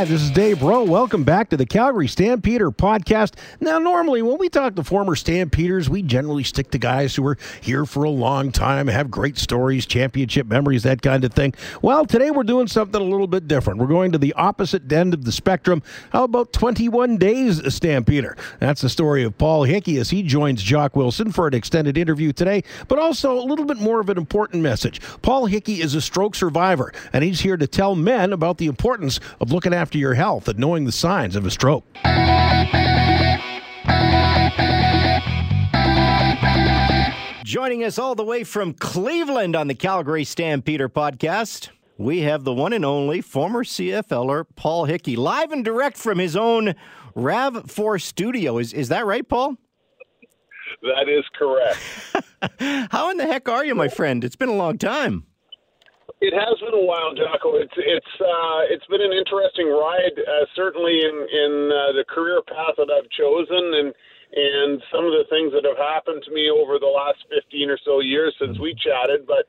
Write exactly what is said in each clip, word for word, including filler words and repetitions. Live. This is Dave Rowe. Welcome back to the Calgary Stampeder podcast. Now, normally when we talk to former Stampeders, we generally stick to guys who were here for a long time, have great stories, championship memories, that kind of thing. Well, today we're doing something a little bit different. We're going to the opposite end of the spectrum. How about twenty-one days a Stampeder? That's the story of Paul Hickey as he joins Jock Wilson for an extended interview today, but also a little bit more of an important message. Paul Hickey is a stroke survivor, and he's here to tell men about the importance of looking after your health and knowing the signs of a stroke. Joining us all the way from Cleveland on the Calgary Stampeder podcast, we have the one and only former C F L er Paul Hickey, live and direct from his own Rav four studio. Is, is that right, Paul? That is correct. How in the heck are you, my friend? It's been a long time. It has been a while, Jocko. It's it's uh, it's been an interesting ride, uh, certainly in in uh, the career path that I've chosen, and and some of the things that have happened to me over the last fifteen or so years since we chatted. But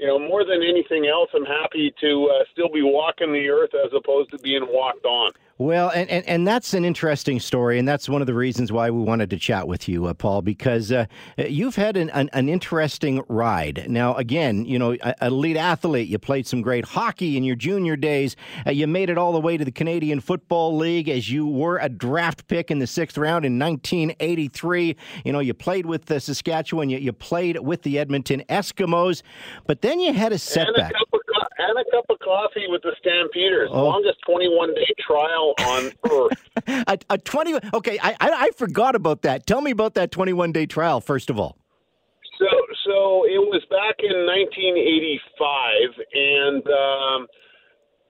you know, more than anything else, I'm happy to uh, still be walking the earth as opposed to being walked on. Well, and, and, and that's an interesting story, and that's one of the reasons why we wanted to chat with you, uh, Paul, because uh, you've had an, an, an interesting ride. Now, again, you know, a, an elite athlete, you played some great hockey in your junior days. Uh, you made it all the way to the Canadian Football League as you were a draft pick in the sixth round in nineteen eighty-three. You know, you played with the Saskatchewan. You, you played with the Edmonton Eskimos. But then you had a setback. And a cup of coffee with the Stampeders. Oh. Longest twenty-one day trial on earth. a, a twenty. Okay, I, I I forgot about that. Tell me about that twenty-one day trial, first of all. So so it was back in nineteen eighty-five, and um,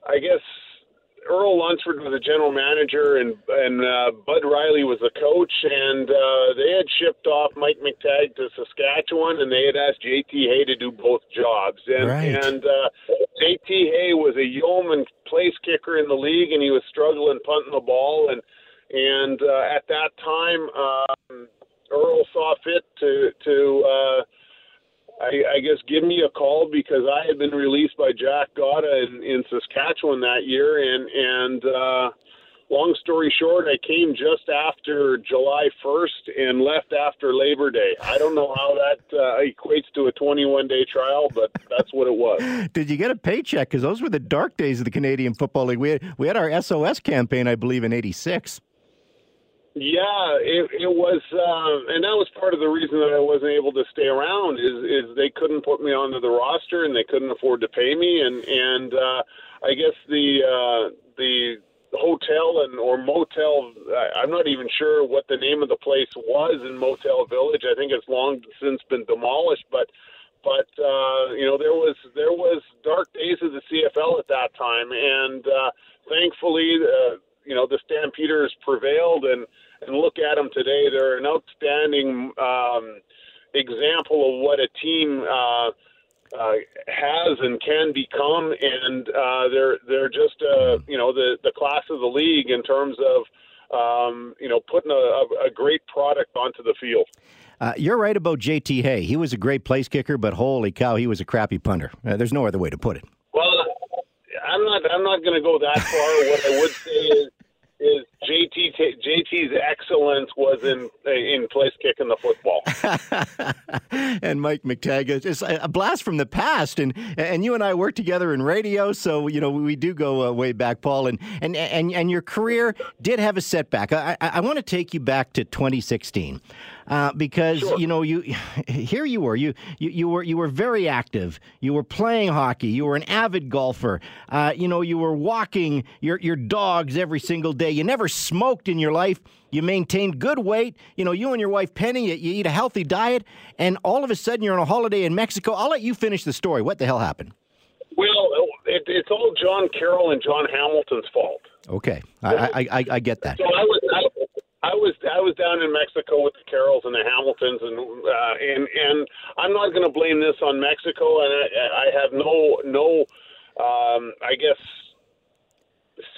I guess Earl Lunsford was the general manager, and and uh, Bud Riley was the coach, and uh, they had shipped off Mike McTague to Saskatchewan, and they had asked J T Hay to do both jobs. And right. and uh, J T Hay was a yeoman place kicker in the league, and he was struggling punting the ball. And and uh, at that time, um, Earl saw fit to to. Uh, I, I guess give me a call because I had been released by Jack Gotta in, in Saskatchewan that year, and and uh, long story short, I came just after July first and left after Labor Day. I don't know how that uh, equates to a twenty-one day trial, but that's what it was. Did you get a paycheck? Because those were the dark days of the Canadian Football League. We had, we had our S O S campaign, I believe, in eighty-six. Yeah, it, it was, uh, and that was part of the reason that I wasn't able to stay around is, is they couldn't put me onto the roster and they couldn't afford to pay me, and and uh, I guess the uh, the hotel and or motel, I'm not even sure what the name of the place was in Motel Village. I think it's long since been demolished, but but uh, you know there was there was dark days of the C F L at that time, and uh, thankfully uh, you know the Stampeders prevailed. And. And look at them today. They're an outstanding um, example of what a team uh, uh, has and can become. And uh, they're they're just uh, you know the, the class of the league in terms of um, you know putting a, a great product onto the field. Uh, you're right about J T Hay. He was a great place kicker, but holy cow, he was a crappy punter. Uh, there's no other way to put it. Well, I'm not I'm not going to go that far. What I would say is. Is J T J T's excellence was in in place kicking the football, and Mike McTague is a blast from the past, and and you and I worked together in radio, so you know we do go uh, way back, Paul, and, and and and your career did have a setback. I I, I want to take you back to twenty sixteen. Uh, because sure. you know you, here you were you, you you were you were very active. You were playing hockey. You were an avid golfer. Uh, you know you were walking your your dogs every single day. You never smoked in your life. You maintained good weight. You know you and your wife Penny. You, you eat a healthy diet, and all of a sudden you're on a holiday in Mexico. I'll let you finish the story. What the hell happened? Well, it, it's all John Carroll and John Hamilton's fault. Okay, I I, I, I get that. So I was. I- I was I was down in Mexico with the Carrolls and the Hamiltons, and uh, and and I'm not going to blame this on Mexico, and I, I have no no um, I guess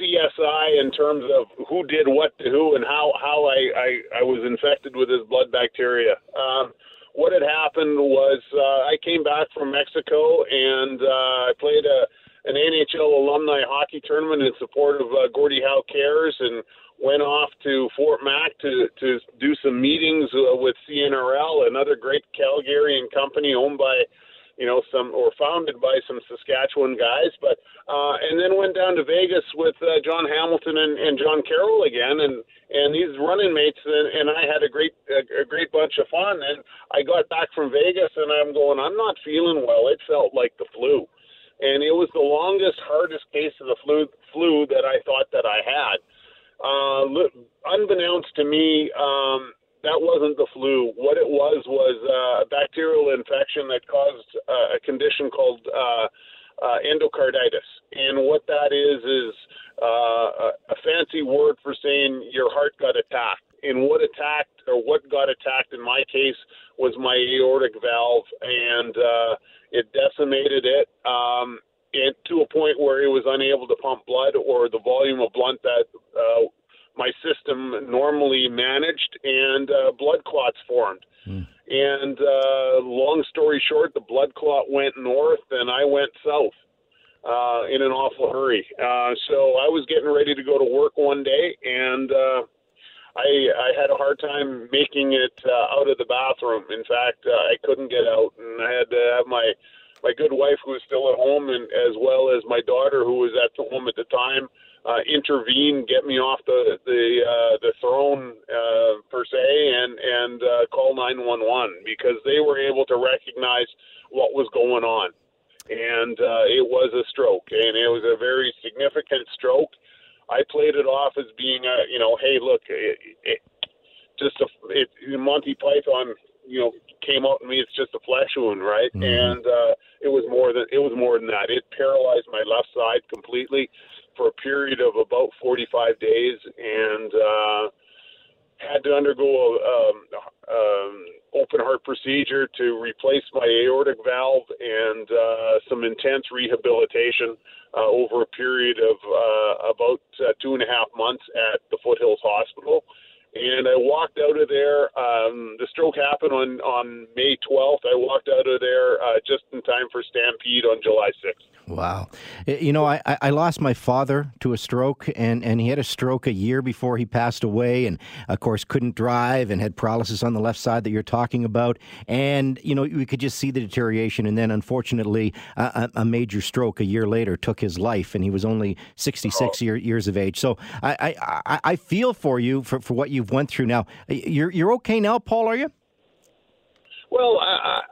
C S I in terms of who did what to who and how how I I, I was infected with this blood bacteria. Um, what had happened was uh, I came back from Mexico and uh, I played a an N H L alumni hockey tournament in support of uh, Gordie Howe Cares, and went off to Fort Mac to, to do some meetings uh, with C N R L, another great Calgarian company owned by, you know, some, or founded by some Saskatchewan guys. But uh, and then went down to Vegas with uh, John Hamilton and, and John Carroll again, and, and these running mates and, and I had a great a, a great bunch of fun. And I got back from Vegas and I'm going, I'm not feeling well. It felt like the flu. And it was the longest, hardest case of the flu, flu that I thought that I had. Uh, unbeknownst to me, um, that wasn't the flu. What it was was uh, a bacterial infection that caused uh, a condition called uh, uh, endocarditis. And what that is is uh, a fancy word for saying your heart got attacked. And what attacked, or what got attacked in my case, was my aortic valve, and uh, it decimated it. Um, It, to a point where it was unable to pump blood or the volume of blood that uh, my system normally managed, and uh, blood clots formed. Mm. And uh, long story short, the blood clot went north and I went south uh, in an awful hurry. Uh, so I was getting ready to go to work one day, and uh, I, I had a hard time making it uh, out of the bathroom. In fact, uh, I couldn't get out, and I had to have my My good wife, who was still at home, and as well as my daughter, who was at the home at the time, uh, intervene, get me off the the uh, the throne uh, per se, and and uh, call nine one one, because they were able to recognize what was going on, and uh, it was a stroke, and it was a very significant stroke. I played it off as being a, you know, hey, look, it, it, just a it, Monty Python, you know, came out to me, it's just a flesh wound, right? Mm-hmm. And uh, it was more than it was more than that. It paralyzed my left side completely for a period of about forty-five days, and uh, had to undergo a um, um, open heart procedure to replace my aortic valve, and uh, some intense rehabilitation uh, over a period of uh, about uh, two and a half months at the Foothills Hospital. And I walked out of there. Um, the stroke happened on, on May twelfth. I walked out of there uh, just in time for Stampede on July sixth. Wow. You know, I, I lost my father to a stroke, and, and he had a stroke a year before he passed away, and, of course, couldn't drive and had paralysis on the left side that you're talking about. And, you know, we could just see the deterioration. And then, unfortunately, a, a major stroke a year later took his life, and he was only sixty-six oh. year, years of age. So I, I, I feel for you for, for what you you've went through now. You're you're okay now, Paul, are you? Well, I,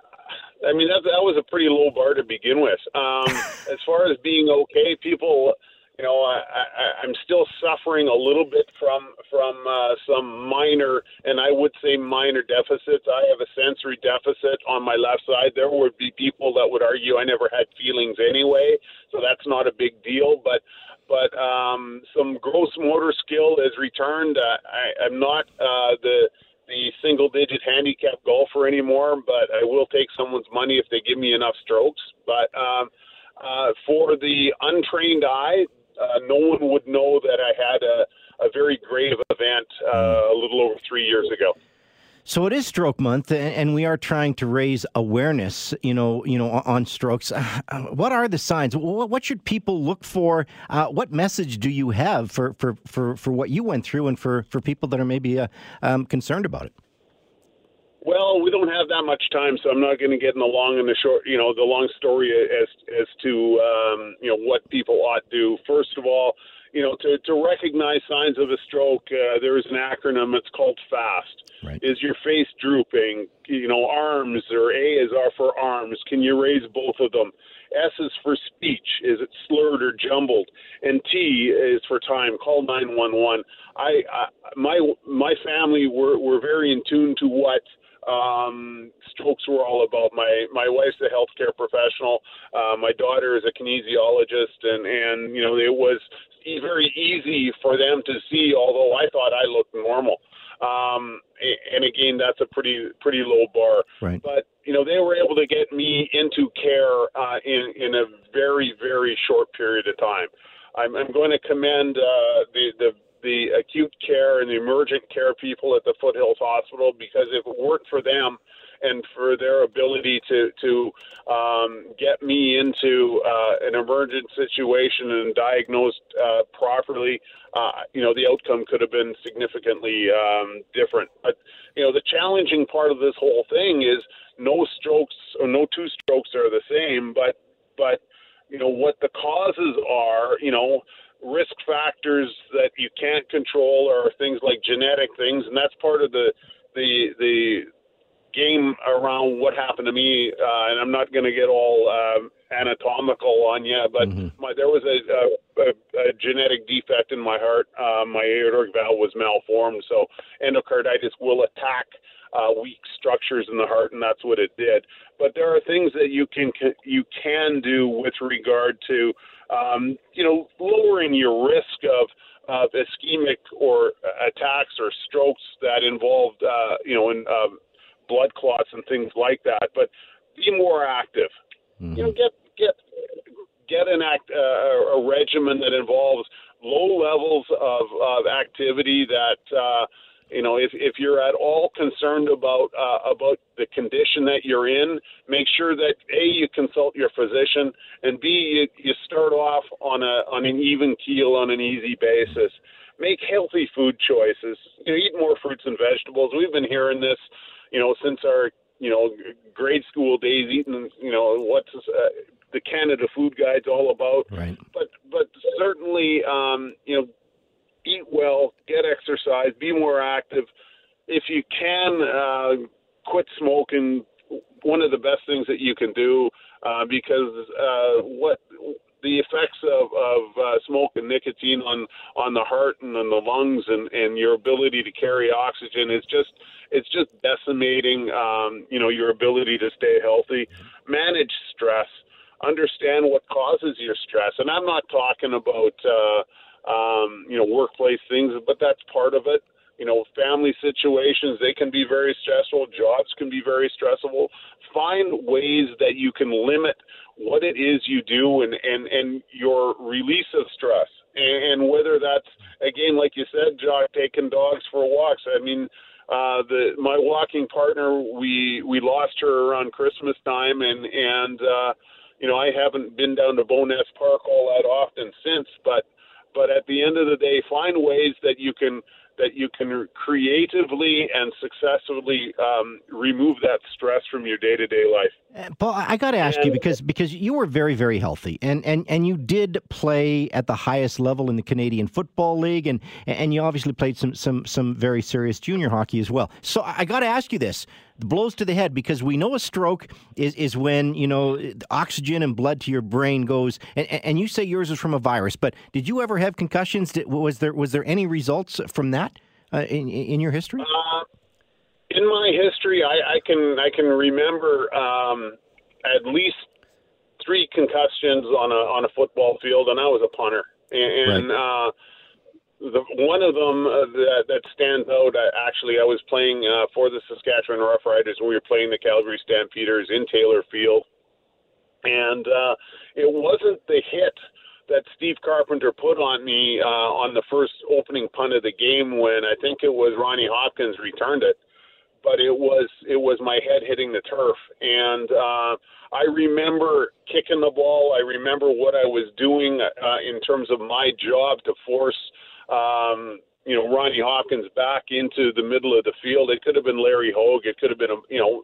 I mean, that, that was a pretty low bar to begin with. Um, as far as being okay, people, you know, I, I, I'm still suffering a little bit from, from uh, some minor, and I would say minor deficits. I have a sensory deficit on my left side. There would be people that would argue I never had feelings anyway, so that's not a big deal, but But um, some gross motor skill has returned. Uh, I, I'm not uh, the the single-digit handicap golfer anymore, but I will take someone's money if they give me enough strokes. But um, uh, for the untrained eye, uh, no one would know that I had a, a very grave event uh, a little over three years ago. So it is Stroke Month, and we are trying to raise awareness, you know, you know, on strokes. What are the signs? What should people look for? Uh, what message do you have for, for, for, for what you went through, and for, for people that are maybe uh, um, concerned about it? Well, we don't have that much time, so I'm not going to get in the long and the short, you know, the long story as as to um, you know, what people ought to do. First of all, you know, to, to recognize signs of a stroke, uh, there is an acronym. It's called FAST. Right. Is your face drooping? You know, arms, or A is R for arms. Can you raise both of them? S is for speech. Is it slurred or jumbled? And T is for time. Call nine one one. I, I my my family were were very in tune to what Um, strokes were all about. My my wife's a healthcare professional. Uh, my daughter is a kinesiologist, and, and you know, it was very easy for them to see. Although I thought I looked normal, um, and again, that's a pretty pretty low bar. Right. But you know, they were able to get me into care uh, in in a very very short period of time. I'm, I'm going to commend uh, the the the acute care and the emergent care people at the Foothills Hospital, because if it weren't for them and for their ability to, to um, get me into uh, an emergent situation and diagnosed uh, properly, uh, you know, the outcome could have been significantly um, different. But, you know, the challenging part of this whole thing is no strokes or no two strokes are the same, but, but you know, what the causes are, you know, risk factors that you can't control are things like genetic things, and that's part of the the the game around what happened to me. Uh, and I'm not going to get all um, anatomical on you, but mm-hmm. my, there was a, a, a genetic defect in my heart. Uh, my aortic valve was malformed, so endocarditis will attack uh, weak structures in the heart, and that's what it did. But there are things that you can you can do with regard to Um, you know, lowering your risk of, of ischemic or attacks or strokes that involved, uh, you know, in uh, blood clots and things like that. But be more active. Mm-hmm. You know, get get get an act uh, a regimen that involves low levels of, of activity that. Uh, You know, if, if you're at all concerned about uh, about the condition that you're in, make sure that A, you consult your physician, and B, you, you start off on a on an even keel, on an easy basis. Make healthy food choices. You know, eat more fruits and vegetables. We've been hearing this, you know, since our you know grade school days, eating you know what's uh, the Canada Food Guide's all about. Right. But but certainly, um, you know. Eat well, get exercise, be more active. If you can, uh, quit smoking. One of the best things that you can do, uh, because uh, what the effects of, of uh, smoke and nicotine on, on the heart and on the lungs and, and your ability to carry oxygen is just it's just decimating. Um, you know your ability to stay healthy, manage stress, understand what causes your stress, and I'm not talking about. Uh, Um, you know, workplace things, but that's part of it. You know, family situations, they can be very stressful. Jobs can be very stressful. Find ways that you can limit what it is you do and, and, and your release of stress. And, and whether that's, again, like you said, Jock, taking dogs for walks. I mean, uh, the my walking partner, we we lost her around Christmas time, and, and uh, you know, I haven't been down to Bowness Park all that often since, but But at the end of the day, find ways that you can that you can creatively and successfully um, remove that stress from your day to day life. Uh, Paul, I got to ask and, you because because you were very very healthy and, and, and you did play at the highest level in the Canadian Football League and and you obviously played some some some very serious junior hockey as well. So I got to ask you this. Blows to the head, because we know a stroke is, is when, you know, oxygen and blood to your brain goes, and, and you say yours is from a virus, but did you ever have concussions? Did, was there was there any results from that uh, in, in your history? Uh, in my history, I, I can I can remember um, at least three concussions on a, on a football field, and I was a punter. And, right. uh The, one of them uh, that, that stands out, uh, actually, I was playing uh, for the Saskatchewan Rough Riders when we were playing the Calgary Stampeders in Taylor Field. And uh, it wasn't the hit that Steve Carpenter put on me uh, on the first opening punt of the game when I think it was Ronnie Hopkins returned it. But it was it was my head hitting the turf. And uh, I remember kicking the ball. I remember what I was doing uh, in terms of my job to force Um, you know, Ronnie Hopkins back into the middle of the field. It could have been Larry Hogue. It could have been, a, you know,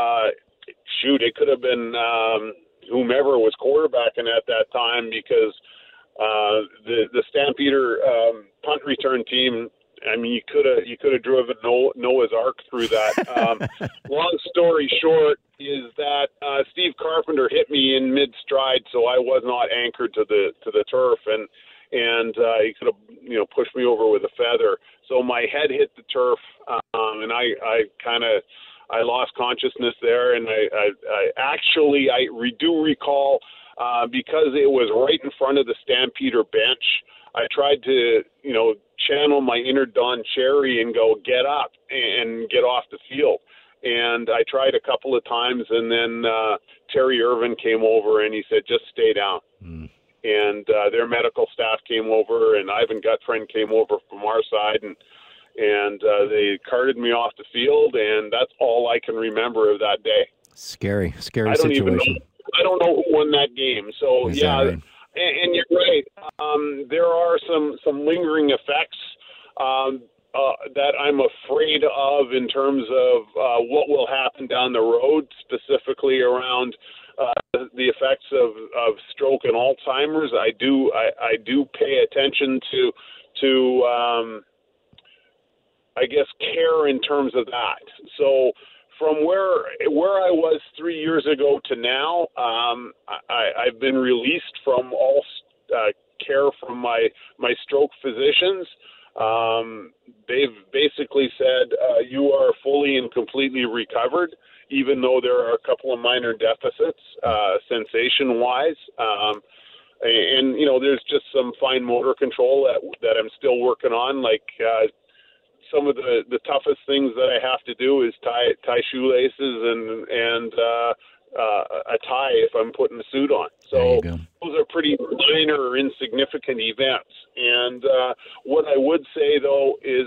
uh, shoot, it could have been um, whomever was quarterbacking at that time, because uh, the the Stampeder um, punt return team. I mean, you could have you could have driven Noah's Ark through that. Um, long story short is that uh, Steve Carpenter hit me in mid stride, so I was not anchored to the to the turf, and. And uh, he could have, you know, pushed me over with a feather. So my head hit the turf, um, and I, I kind of, I lost consciousness there. And I, I, I actually, I do recall uh, because it was right in front of the Stampeder bench. I tried to, you know, channel my inner Don Cherry and go get up and get off the field. And I tried a couple of times, and then uh, Terry Irvin came over and he said, "Just stay down." Mm. and uh, their medical staff came over, and Ivan Gutfriend came over from our side, and and uh, they carted me off the field, and that's all I can remember of that day. Scary, scary I don't situation. Even know, I don't know who won that game. So, Is yeah, right? and, and you're right. Um, there are some, some lingering effects um, uh, that I'm afraid of in terms of uh, what will happen down the road, specifically around uh, the effects of, of stroke and Alzheimer's. I do I, I do pay attention to to um, I guess care in terms of that. So. From where where I was three years ago to now, um, I, I've been released from all uh, care from my, my stroke physicians. Um, they've basically said uh, you are fully and completely recovered, even though there are a couple of minor deficits, uh, sensation-wise. Um, and, you know, there's just some fine motor control that, that I'm still working on, like uh, – some of the, the toughest things that I have to do is tie tie shoelaces and and uh, uh, a tie if I'm putting a suit on. So those are pretty minor or insignificant events. And uh, what I would say, though, is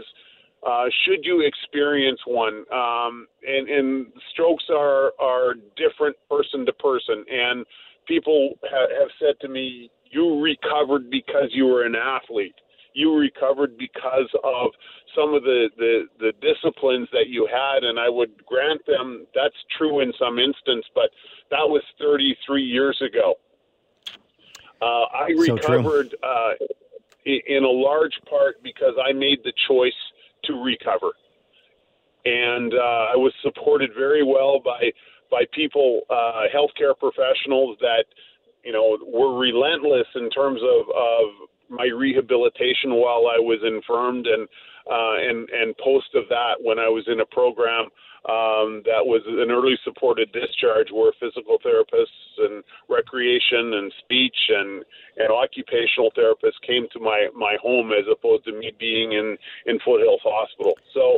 uh, should you experience one, um, and, and strokes are, are different person to person. And people ha- have said to me, you recovered because you were an athlete. You recovered because of some of the, the, the disciplines that you had, and I would grant them that's true in some instance, but that was thirty-three years ago. Uh, I so recovered uh, in a large part because I made the choice to recover. And uh, I was supported very well by, by people, uh, healthcare professionals that, you know, were relentless in terms of, of my rehabilitation while I was infirmed, and uh, and and post of that when I was in a program um, that was an early supported discharge where physical therapists and recreation and speech and, and occupational therapists came to my, my home as opposed to me being in, in Foothills Hospital. So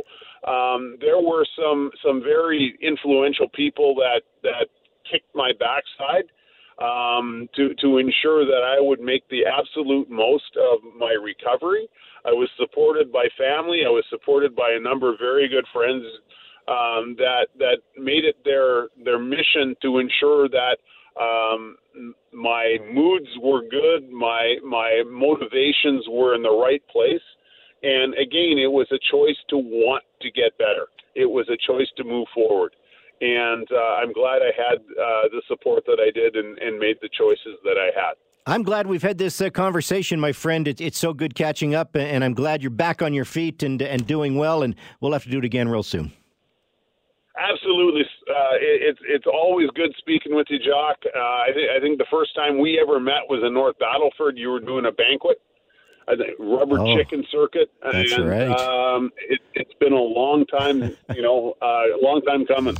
um, there were some some very influential people that, that kicked my backside Um, to, to ensure that I would make the absolute most of my recovery. I was supported by family. I was supported by a number of very good friends um, that that made it their their mission to ensure that um, my moods were good, my my motivations were in the right place. And again, it was a choice to want to get better. It was a choice to move forward. And uh, I'm glad I had uh, the support that I did and, and made the choices that I had. I'm glad we've had this uh, conversation, my friend. It, it's so good catching up, and I'm glad you're back on your feet and and doing well, and we'll have to do it again real soon. Absolutely. Uh, it, it's it's always good speaking with you, Jock. Uh, I, th- I think the first time we ever met was in North Battleford. You were doing a banquet. I think rubber oh, chicken circuit. That's and, right. Um, it, it's been a long time, you know, a uh, long time coming.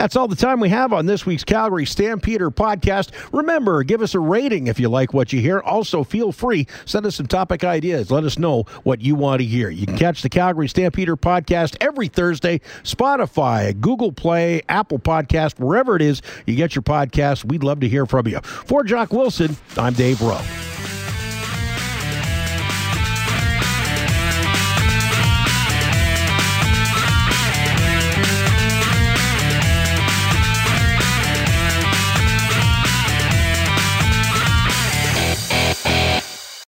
That's all the time we have on this week's Calgary Stampeder podcast. Remember, give us a rating if you like what you hear. Also, feel free, send us some topic ideas. Let us know what you want to hear. You can catch the Calgary Stampeder podcast every Thursday. Spotify, Google Play, Apple Podcast, wherever it is you get your podcast. We'd love to hear from you. For Jock Wilson, I'm Dave Rowe.